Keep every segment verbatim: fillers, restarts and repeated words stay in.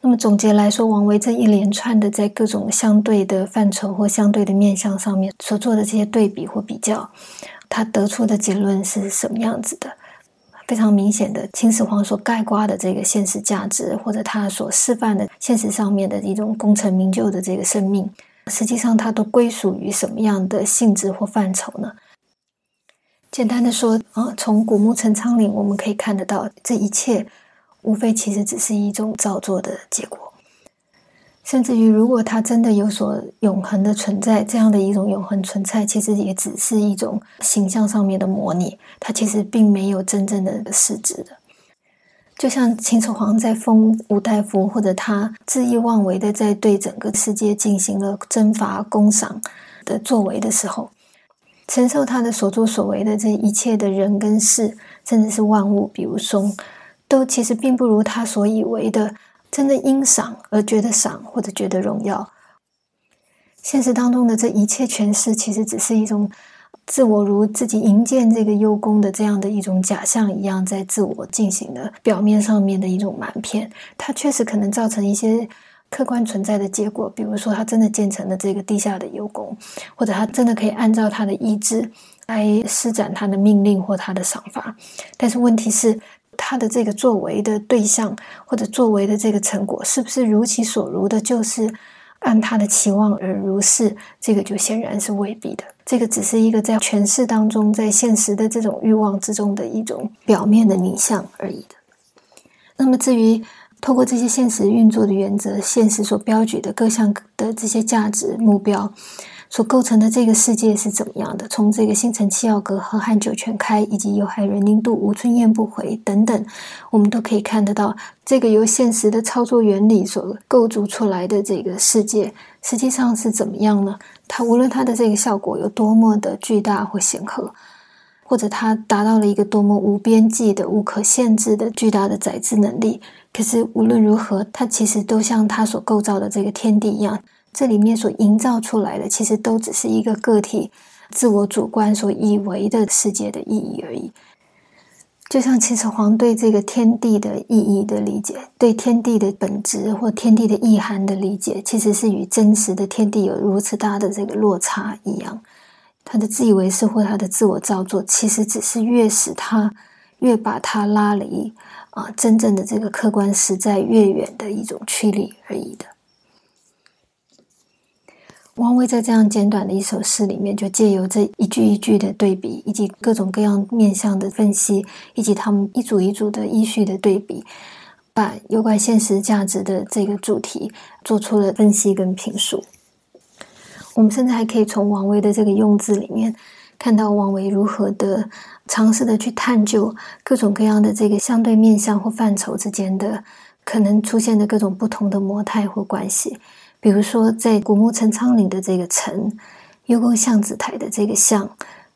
那么总结来说，王维正一连串的在各种相对的范畴或相对的面向上面所做的这些对比或比较，他得出的结论是什么样子的，非常明显的秦始皇所概括的这个现实价值，或者他所示范的现实上面的一种功成名就的这个生命，实际上它都归属于什么样的性质或范畴呢？简单的说、啊、从古墓陈仓岭我们可以看得到，这一切无非其实只是一种造作的结果。甚至于如果它真的有所永恒的存在，这样的一种永恒存在其实也只是一种形象上面的模拟，它其实并没有真正的实质的。就像秦始皇在封五大夫，或者他恣意妄为的在对整个世界进行了征伐攻赏的作为的时候，承受他的所作所为的这一切的人跟事，甚至是万物，比如松，都其实并不如他所以为的真的因赏而觉得赏，或者觉得荣耀。现实当中的这一切诠释其实只是一种自我如自己营建这个幽宫的这样的一种假象一样，在自我进行的表面上面的一种瞒骗。它确实可能造成一些客观存在的结果，比如说它真的建成了这个地下的幽宫，或者它真的可以按照它的意志来施展它的命令或它的赏罚。但是问题是，他的这个作为的对象或者作为的这个成果是不是如其所如的就是按他的期望而如是，这个就显然是未必的。这个只是一个在诠释当中，在现实的这种欲望之中的一种表面的拟像而已的。那么至于透过这些现实运作的原则，现实所标举的各项的这些价值目标所构成的这个世界是怎么样的，从这个新城七要阁、河汉九泉开，以及有海人丁渡、吴春燕不回等等，我们都可以看得到，这个由现实的操作原理所构筑出来的这个世界实际上是怎么样呢？它无论它的这个效果有多么的巨大或显赫，或者它达到了一个多么无边际的无可限制的巨大的载资能力，可是无论如何，它其实都像它所构造的这个天地一样，这里面所营造出来的其实都只是一个个体自我主观所以为的世界的意义而已。就像秦始皇对这个天地的意义的理解，对天地的本质或天地的意涵的理解，其实是与真实的天地有如此大的这个落差一样。他的自以为是或他的自我造作，其实只是越使他越把他拉离、啊、真正的这个客观实在越远的一种驱力而已的。王维在这样简短的一首诗里面，就借由这一句一句的对比，以及各种各样面向的分析，以及他们一组一组的依序的对比，把有关现实价值的这个主题做出了分析跟评述。我们甚至还可以从王维的这个用字里面看到王维如何的尝试的去探究各种各样的这个相对面向或范畴之间的可能出现的各种不同的模态或关系。比如说在古墓陈仓岭的这个陈，幽宫巷子台的这个巷、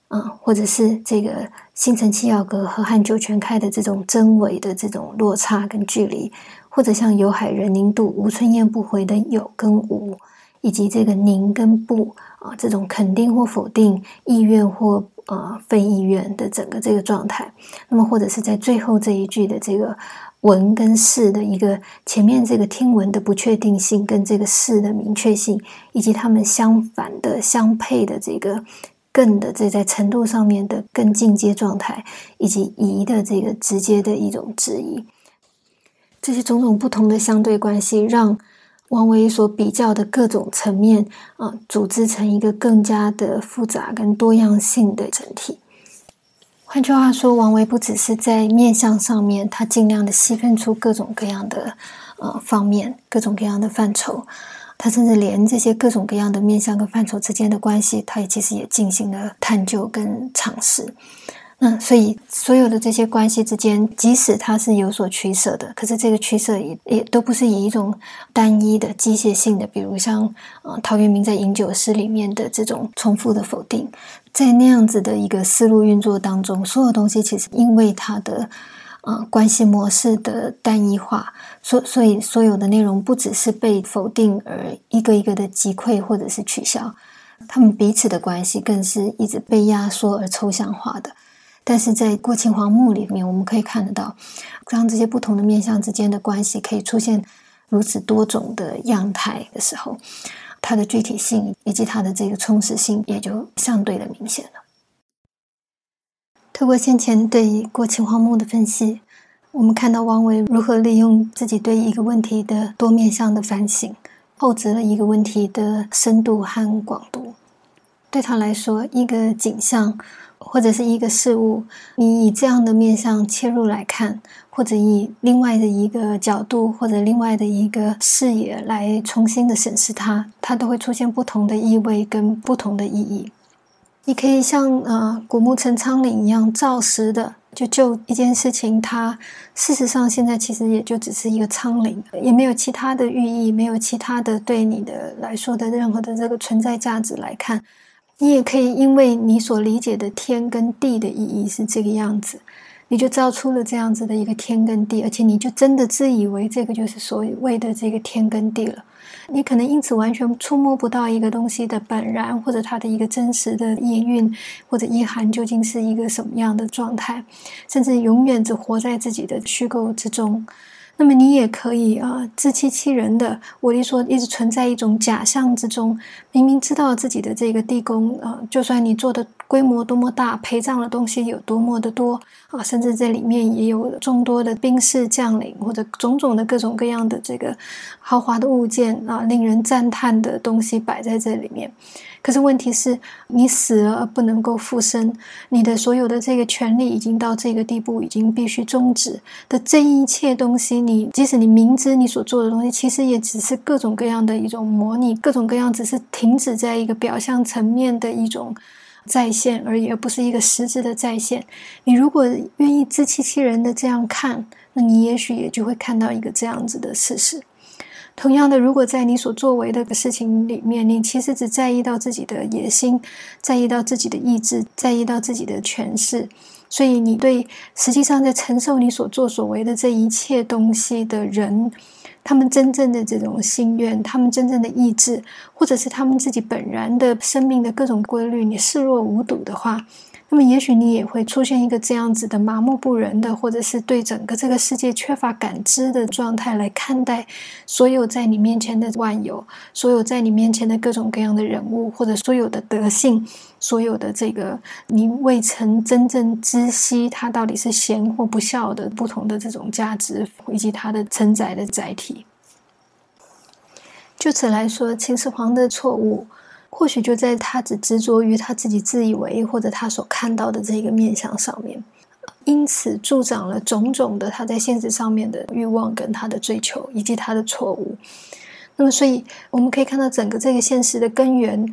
嗯、或者是这个新城七要阁、河汉九泉开的这种真伪的这种落差跟距离，或者像有海人丁渡、吴春燕不回的有跟无，以及这个宁跟不、啊、这种肯定或否定、意愿或、呃、非意愿的整个这个状态。那么或者是在最后这一句的这个闻跟事的一个前面这个听闻的不确定性跟这个事的明确性，以及他们相反的相配的这个更的这在程度上面的更进阶状态，以及疑的这个直接的一种质疑。这些种种不同的相对关系，让王维所比较的各种层面啊、呃，组织成一个更加的复杂跟多样性的整体。换句话说，王维不只是在面向上面他尽量的细分出各种各样的呃方面，各种各样的范畴，他甚至连这些各种各样的面向跟范畴之间的关系，他也其实也进行了探究跟尝试。那所以所有的这些关系之间，即使它是有所取舍的，可是这个取舍 也, 也都不是以一种单一的机械性的，比如像、呃、陶渊明在饮酒诗里面的这种重复的否定。在那样子的一个思路运作当中，所有东西其实因为它的、呃、关系模式的单一化，所所以所有的内容不只是被否定而一个一个的击溃或者是取消，他们彼此的关系更是一直被压缩而抽象化的。但是在过秦皇墓里面，我们可以看得到，让这些不同的面向之间的关系可以出现如此多种的样态的时候，它的具体性以及它的这个充实性也就相对的明显了。透过先前对过秦皇墓的分析，我们看到王维如何利用自己对一个问题的多面向的反省，厚植了一个问题的深度和广度。对他来说，一个景象或者是一个事物，你以这样的面向切入来看，或者以另外的一个角度或者另外的一个视野来重新的审视它，它都会出现不同的意味跟不同的意义。你可以像呃古木陈仓廪一样照实的就就一件事情，它事实上现在其实也就只是一个仓廪，也没有其他的寓意，没有其他的对你的来说的任何的这个存在价值来看。你也可以因为你所理解的天跟地的意义是这个样子，你就造出了这样子的一个天跟地，而且你就真的自以为这个就是所谓的这个天跟地了。你可能因此完全触摸不到一个东西的本然，或者它的一个真实的意蕴或者意涵究竟是一个什么样的状态，甚至永远只活在自己的虚构之中。那么你也可以啊、呃，自欺欺人的，我一说一直存在一种假象之中，明明知道自己的这个地宫啊、呃，就算你做的规模多么大，陪葬的东西有多么的多啊、呃，甚至这里面也有众多的兵士将领或者种种的各种各样的这个豪华的物件啊、呃，令人赞叹的东西摆在这里面。可是问题是，你死了而不能够复生，你的所有的这个权利已经到这个地步，已经必须终止的这一切东西，你即使你明知你所做的东西，其实也只是各种各样的一种模拟，各种各样只是停止在一个表象层面的一种再现而已，而不是一个实质的再现。你如果愿意自欺欺人的这样看，那你也许也就会看到一个这样子的事实。同样的，如果在你所作为的事情里面，你其实只在意到自己的野心，在意到自己的意志，在意到自己的权势，所以你对实际上在承受你所作所为的这一切东西的人，他们真正的这种心愿，他们真正的意志，或者是他们自己本然的生命的各种规律，你视若无睹的话，那么也许你也会出现一个这样子的麻木不仁的，或者是对整个这个世界缺乏感知的状态来看待所有在你面前的万有，所有在你面前的各种各样的人物，或者所有的德性，所有的这个你未曾真正知悉它到底是贤或不肖的不同的这种价值，以及它的承载的载体。就此来说，秦始皇的错误或许就在他只执着于他自己自以为或者他所看到的这个面向上面，因此助长了种种的他在现实上面的欲望跟他的追求以及他的错误。那么所以我们可以看到整个这个现实的根源，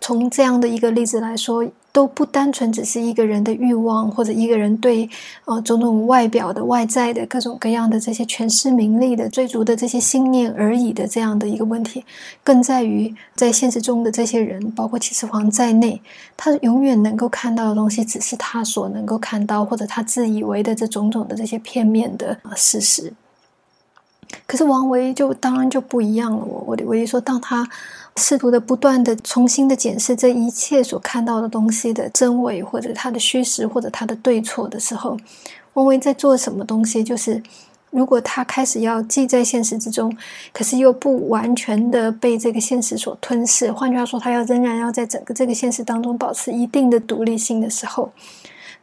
从这样的一个例子来说，都不单纯只是一个人的欲望，或者一个人对呃种种外表的外在的各种各样的这些权势名利的追逐的这些心念而已的这样的一个问题，更在于在现实中的这些人，包括秦始皇在内，他永远能够看到的东西只是他所能够看到，或者他自以为的这种种的这些片面的、呃、事实。可是王维就当然就不一样了，我我我一说，当他试图的不断的重新的检视这一切所看到的东西的真伪，或者它的虚实，或者它的对错的时候，王维在做什么东西，就是如果他开始要既在现实之中，可是又不完全的被这个现实所吞噬，换句话说，他要仍然要在整个这个现实当中保持一定的独立性的时候，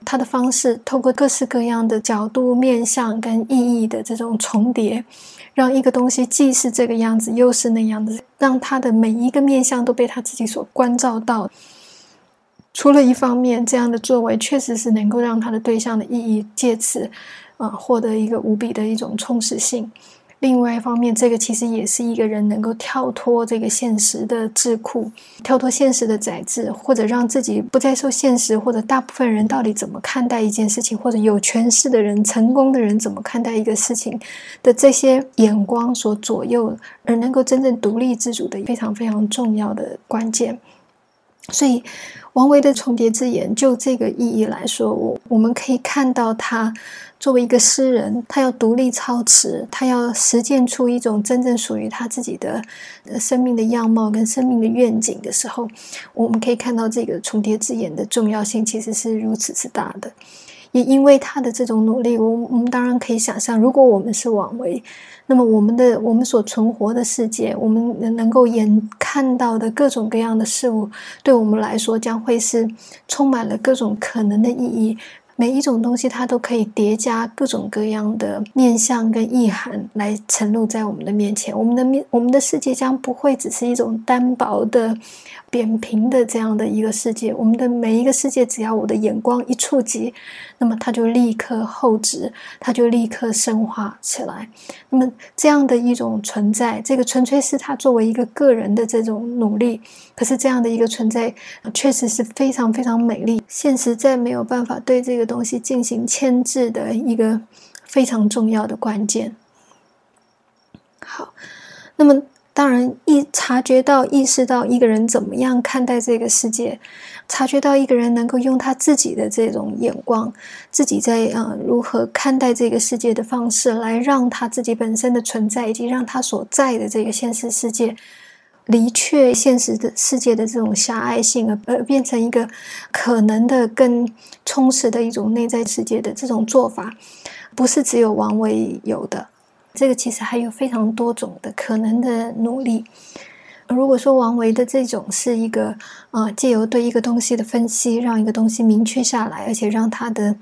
他的方式透过各式各样的角度、面向跟意义的这种重叠，让一个东西既是这个样子又是那样子，让他的每一个面向都被他自己所关照到。除了一方面，这样的作为确实是能够让他的对象的意义借此、呃、获得一个无比的一种充实性，另外一方面，这个其实也是一个人能够跳脱这个现实的桎梏，跳脱现实的宰制，或者让自己不再受现实或者大部分人到底怎么看待一件事情，或者有权势的人、成功的人怎么看待一个事情的这些眼光所左右，而能够真正独立自主的非常非常重要的关键。所以王维的重叠之言，就这个意义来说，我我们可以看到他作为一个诗人，他要独立操持，他要实践出一种真正属于他自己的生命的样貌跟生命的愿景的时候，我们可以看到这个重叠之言的重要性其实是如此之大的。也因为他的这种努力，我我们当然可以想象，如果我们是妄为，那么我们的我们所存活的世界，我们能够眼看到的各种各样的事物，对我们来说将会是充满了各种可能的意义。每一种东西它都可以叠加各种各样的面向跟意涵来呈露在我们的面前，我们的面我们的世界将不会只是一种单薄的扁平的这样的一个世界，我们的每一个世界只要我的眼光一触及，那么它就立刻厚植，它就立刻深化起来。那么这样的一种存在，这个纯粹是他作为一个个人的这种努力，可是这样的一个存在确实是非常非常美丽，现实再没有办法对这个东西进行牵制的一个非常重要的关键。好，那么当然一察觉到意识到一个人怎么样看待这个世界，察觉到一个人能够用他自己的这种眼光，自己在、呃、如何看待这个世界的方式，来让他自己本身的存在以及让他所在的这个现实世界离却现实的世界的这种狭隘性，而变成一个可能的更充实的一种内在世界的这种做法，不是只有王维有的，这个其实还有非常多种的可能的努力。如果说王维的这种是一个呃，借由对一个东西的分析，让一个东西明确下来，而且让它的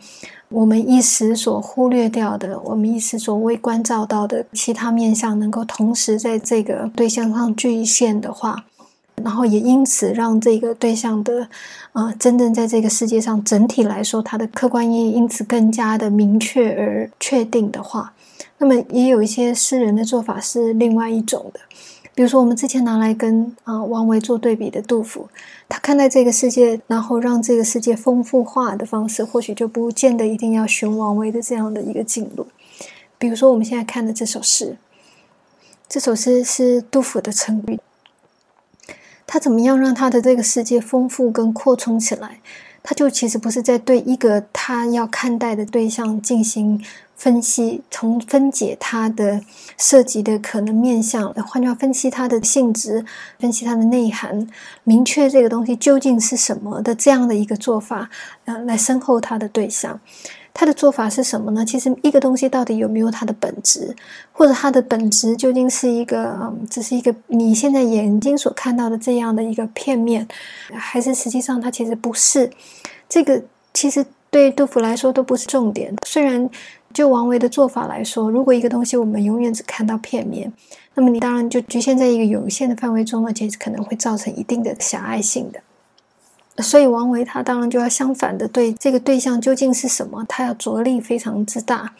我们一时所忽略掉的，我们一时所未关照到的其他面向能够同时在这个对象上具现的话，然后也因此让这个对象的呃，真正在这个世界上整体来说它的客观意义因此更加的明确而确定的话，那么也有一些诗人的做法是另外一种的。比如说我们之前拿来跟、呃、王维做对比的杜甫，他看待这个世界然后让这个世界丰富化的方式，或许就不见得一定要寻王维的这样的一个进路。比如说我们现在看的这首诗，这首诗是杜甫的成语，他怎么样让他的这个世界丰富跟扩充起来，他就其实不是在对一个他要看待的对象进行分析，从分解它的涉及的可能面向，换句话分析它的性质，分析它的内涵，明确这个东西究竟是什么的这样的一个做法、呃、来深厚它的对象。它的做法是什么呢？其实一个东西到底有没有它的本质，或者它的本质究竟是一个、嗯、只是一个你现在眼睛所看到的这样的一个片面，还是实际上它其实不是，这个其实对杜甫来说都不是重点。虽然就王维的做法来说，如果一个东西我们永远只看到片面，那么你当然就局限在一个有限的范围中，而且可能会造成一定的狭隘性的。所以王维他当然就要相反的对这个对象究竟是什么，他要着力非常之大。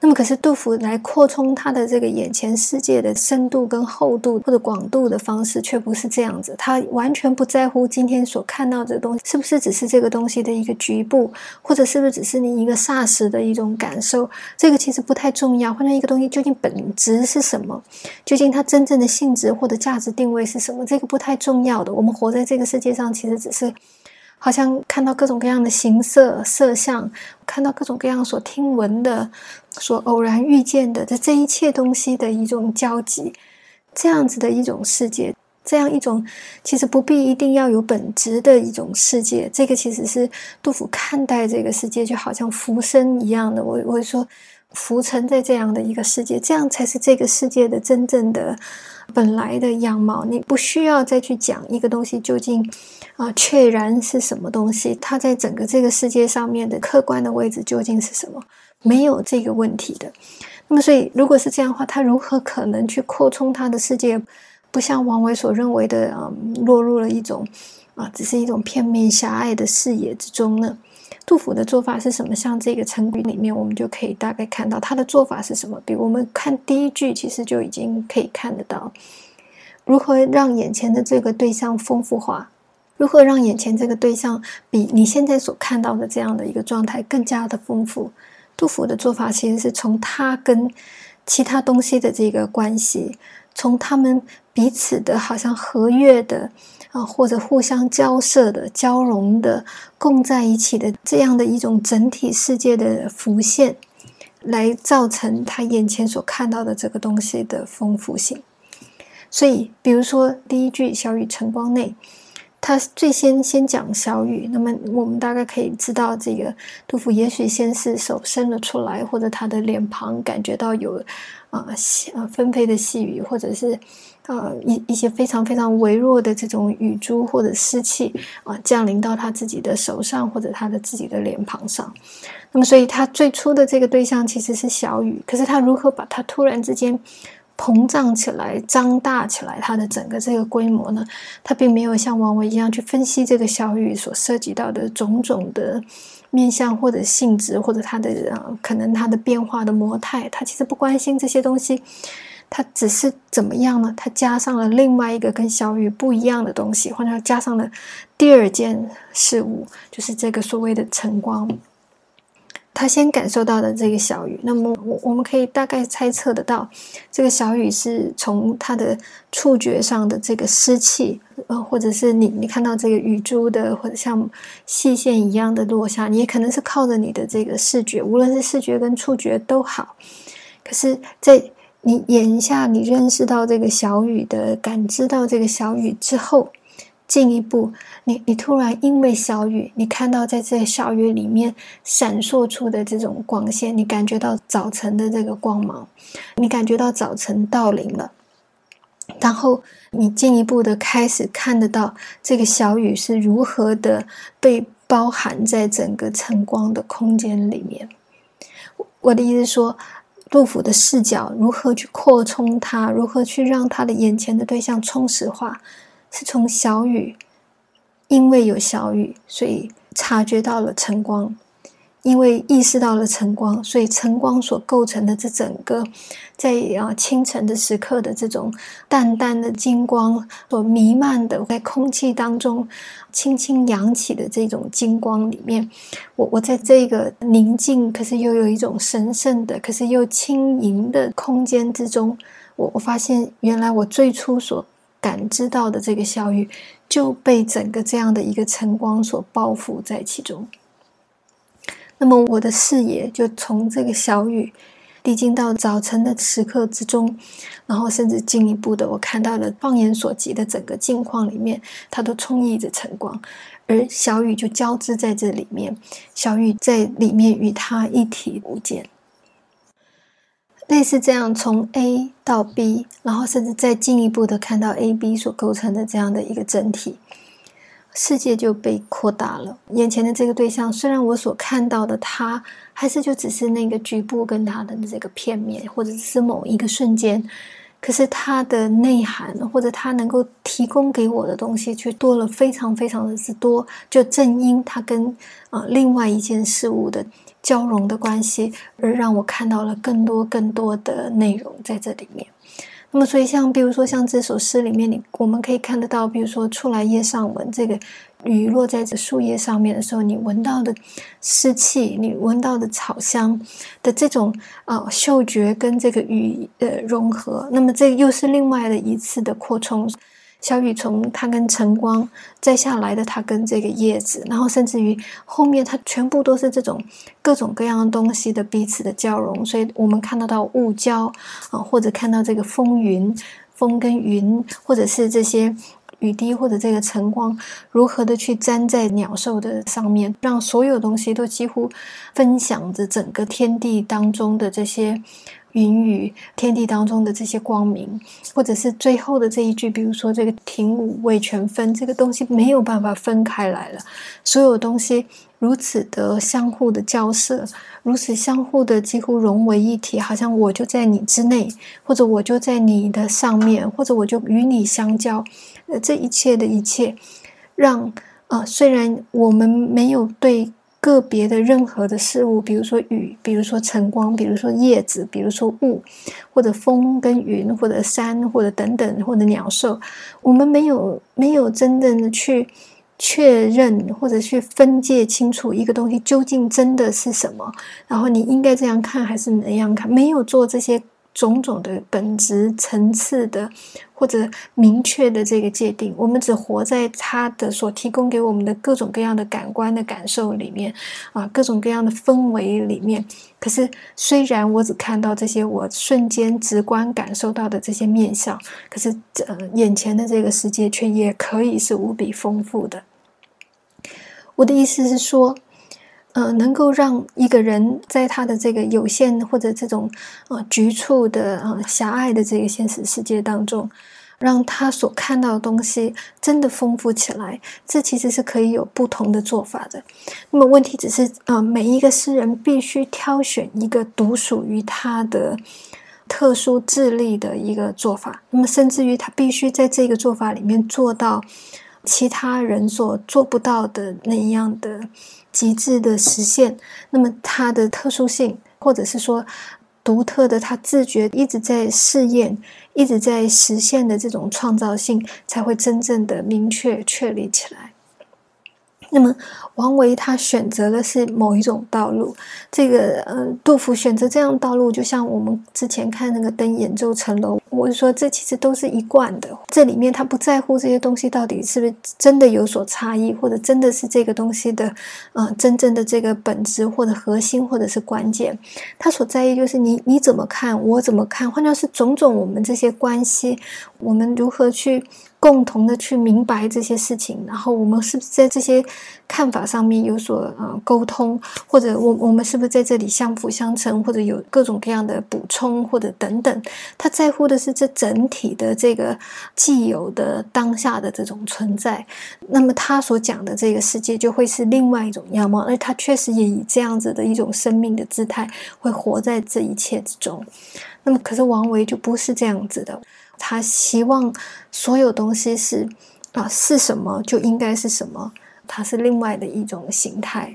那么可是杜甫来扩充他的这个眼前世界的深度跟厚度或者广度的方式却不是这样子，他完全不在乎今天所看到的东西是不是只是这个东西的一个局部，或者是不是只是你一个霎时的一种感受，这个其实不太重要。换成一个东西究竟本质是什么，究竟它真正的性质或者价值定位是什么，这个不太重要的。我们活在这个世界上其实只是好像看到各种各样的形色色相，看到各种各样所听闻的，所偶然遇见的这一切东西的一种交集，这样子的一种世界，这样一种其实不必一定要有本质的一种世界，这个其实是杜甫看待这个世界就好像浮生一样的，我我说浮沉在这样的一个世界，这样才是这个世界的真正的本来的样貌。你不需要再去讲一个东西究竟啊、呃、确然是什么东西，它在整个这个世界上面的客观的位置究竟是什么，没有这个问题的。那么所以如果是这样的话，他如何可能去扩充他的世界，不像王维所认为的、嗯、落入了一种啊、呃、只是一种片面狭隘的视野之中呢？杜甫的做法是什么？像这个成语里面我们就可以大概看到他的做法是什么。比如我们看第一句其实就已经可以看得到，如何让眼前的这个对象丰富化，如何让眼前这个对象比你现在所看到的这样的一个状态更加的丰富。杜甫的做法其实是从他跟其他东西的这个关系，从他们彼此的好像和悦的啊，或者互相交涉的、交融的、共在一起的这样的一种整体世界的浮现，来造成他眼前所看到的这个东西的丰富性。所以比如说第一句小雨晨光内，他最先先讲小雨，那么我们大概可以知道这个杜甫也许先是手伸了出来，或者他的脸庞感觉到有啊、呃、纷飞的细雨，或者是啊、呃、一一些非常非常微弱的这种雨珠或者湿气啊、呃、降临到他自己的手上或者他的自己的脸庞上。那么所以他最初的这个对象其实是小雨，可是他如何把他突然之间膨胀起来张大起来它的整个这个规模呢？它并没有像王维一样去分析这个小雨所涉及到的种种的面向或者性质，或者它的、呃、可能它的变化的模态，它其实不关心这些东西，它只是怎么样呢？它加上了另外一个跟小雨不一样的东西，或者加上了第二件事物，就是这个所谓的晨光。他先感受到的这个小雨，那么我我们可以大概猜测得到，这个小雨是从他的触觉上的这个湿气，呃，或者是你你看到这个雨珠的，或者像细线一样的落下，你也可能是靠着你的这个视觉，无论是视觉跟触觉都好。可是在你眼下你认识到这个小雨的，感知到这个小雨之后，进一步你你突然因为小雨，你看到在这小雨里面闪烁出的这种光线，你感觉到早晨的这个光芒，你感觉到早晨到临了，然后你进一步的开始看得到这个小雨是如何的被包含在整个晨光的空间里面。我的意思是说，杜甫的视角如何去扩充它，如何去让他的眼前的对象充实化，是从小雨，因为有小雨，所以察觉到了晨光，因为意识到了晨光，所以晨光所构成的这整个在啊清晨的时刻的这种淡淡的金光所弥漫的，在空气当中轻轻扬起的这种金光里面，我我在这个宁静可是又有一种神圣的，可是又轻盈的空间之中，我我发现原来我最初所感知到的这个小雨就被整个这样的一个晨光所包覆在其中。那么我的视野就从这个小雨递进到早晨的时刻之中，然后甚至进一步的我看到了放眼所及的整个境况里面，它都充溢着晨光，而小雨就交织在这里面，小雨在里面与它一体无间。类似这样从 A 到 B， 然后甚至再进一步的看到 A B 所构成的这样的一个整体，世界就被扩大了。眼前的这个对象，虽然我所看到的它还是就只是那个局部跟它的这个片面，或者是某一个瞬间，可是它的内涵或者它能够提供给我的东西却多了非常非常的之多，就正因它跟、呃、另外一件事物的交融的关系，而让我看到了更多更多的内容在这里面。那么所以像比如说像这首诗里面，你我们可以看得到，比如说《出来夜上闻》，这个雨落在这树叶上面的时候，你闻到的湿气，你闻到的草香的这种、呃、嗅觉跟这个雨的融合，那么这又是另外的一次的扩充。小雨从它跟晨光，再下来的它跟这个叶子，然后甚至于后面它全部都是这种各种各样的东西的彼此的交融，所以我们看得到雾交啊，或者看到这个风云，风跟云，或者是这些雨滴或者这个晨光如何的去粘在鸟兽的上面，让所有东西都几乎分享着整个天地当中的这些云雨，天地当中的这些光明，或者是最后的这一句，比如说这个庭午未全分，这个东西没有办法分开来了，所有东西如此的相互的交涉，如此相互的几乎融为一体，好像我就在你之内，或者我就在你的上面，或者我就与你相交，呃，这一切的一切让、呃、虽然我们没有对个别的任何的事物，比如说雨，比如说晨光，比如说叶子，比如说雾，或者风跟云，或者山，或者等等，或者鸟兽，我们没有没有真正的去确认或者去分界清楚一个东西究竟真的是什么，然后你应该这样看还是那样看，没有做这些种种的本质层次的或者明确的这个界定，我们只活在它的所提供给我们的各种各样的感官的感受里面啊，各种各样的氛围里面。可是虽然我只看到这些我瞬间直观感受到的这些面向，可是、呃、眼前的这个世界却也可以是无比丰富的。我的意思是说呃，能够让一个人在他的这个有限或者这种呃局促的、呃、狭隘的这个现实世界当中，让他所看到的东西真的丰富起来，这其实是可以有不同的做法的。那么问题只是呃，每一个诗人必须挑选一个独属于他的特殊智力的一个做法，那么甚至于他必须在这个做法里面做到其他人所做不到的那样的极致的实现。那么它的特殊性或者是说独特的他自觉一直在试验一直在实现的这种创造性才会真正的明确确立起来。那么王维他选择的是某一种道路，这个呃，杜甫选择这样的道路，就像我们之前看那个登兖州城楼，我是说这其实都是一贯的，这里面他不在乎这些东西到底是不是真的有所差异，或者真的是这个东西的呃，真正的这个本质或者核心或者是关键，他所在意就是你你怎么看我怎么看，换掉是种种我们这些关系，我们如何去共同的去明白这些事情，然后我们是不是在这些看法上面有所、呃、沟通，或者我我们是不是在这里相辅相成，或者有各种各样的补充或者等等。他在乎的是这整体的这个既有的当下的这种存在，那么他所讲的这个世界就会是另外一种样貌，而他确实也以这样子的一种生命的姿态会活在这一切之中。那么可是王维就不是这样子的，他希望所有东西是啊、呃、是什么就应该是什么，它是另外的一种形态。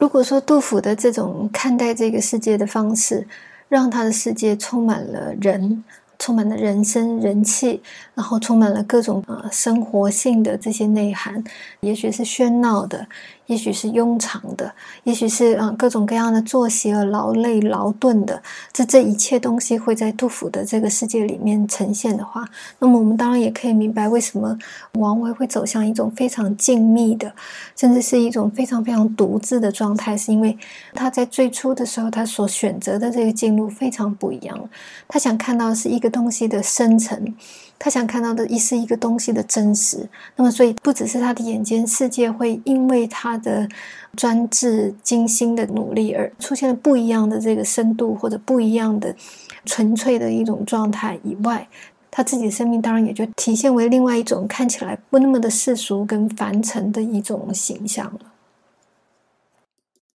如果说杜甫的这种看待这个世界的方式，让他的世界充满了人，充满了人生人气，然后充满了各种、呃、生活性的这些内涵，也许是喧闹的，也许是庸常的，也许是、呃、各种各样的作息而劳累劳顿的，这这一切东西会在杜甫的这个世界里面呈现的话，那么我们当然也可以明白为什么王维会走向一种非常静谧的，甚至是一种非常非常独自的状态，是因为他在最初的时候他所选择的这个进路非常不一样。他想看到的是一个东西的深层，他想看到的是一个东西的真实，那么所以不只是他的眼前世界会因为他的专制精心的努力而出现了不一样的这个深度，或者不一样的纯粹的一种状态以外，他自己的生命当然也就体现为另外一种看起来不那么的世俗跟凡尘的一种形象了。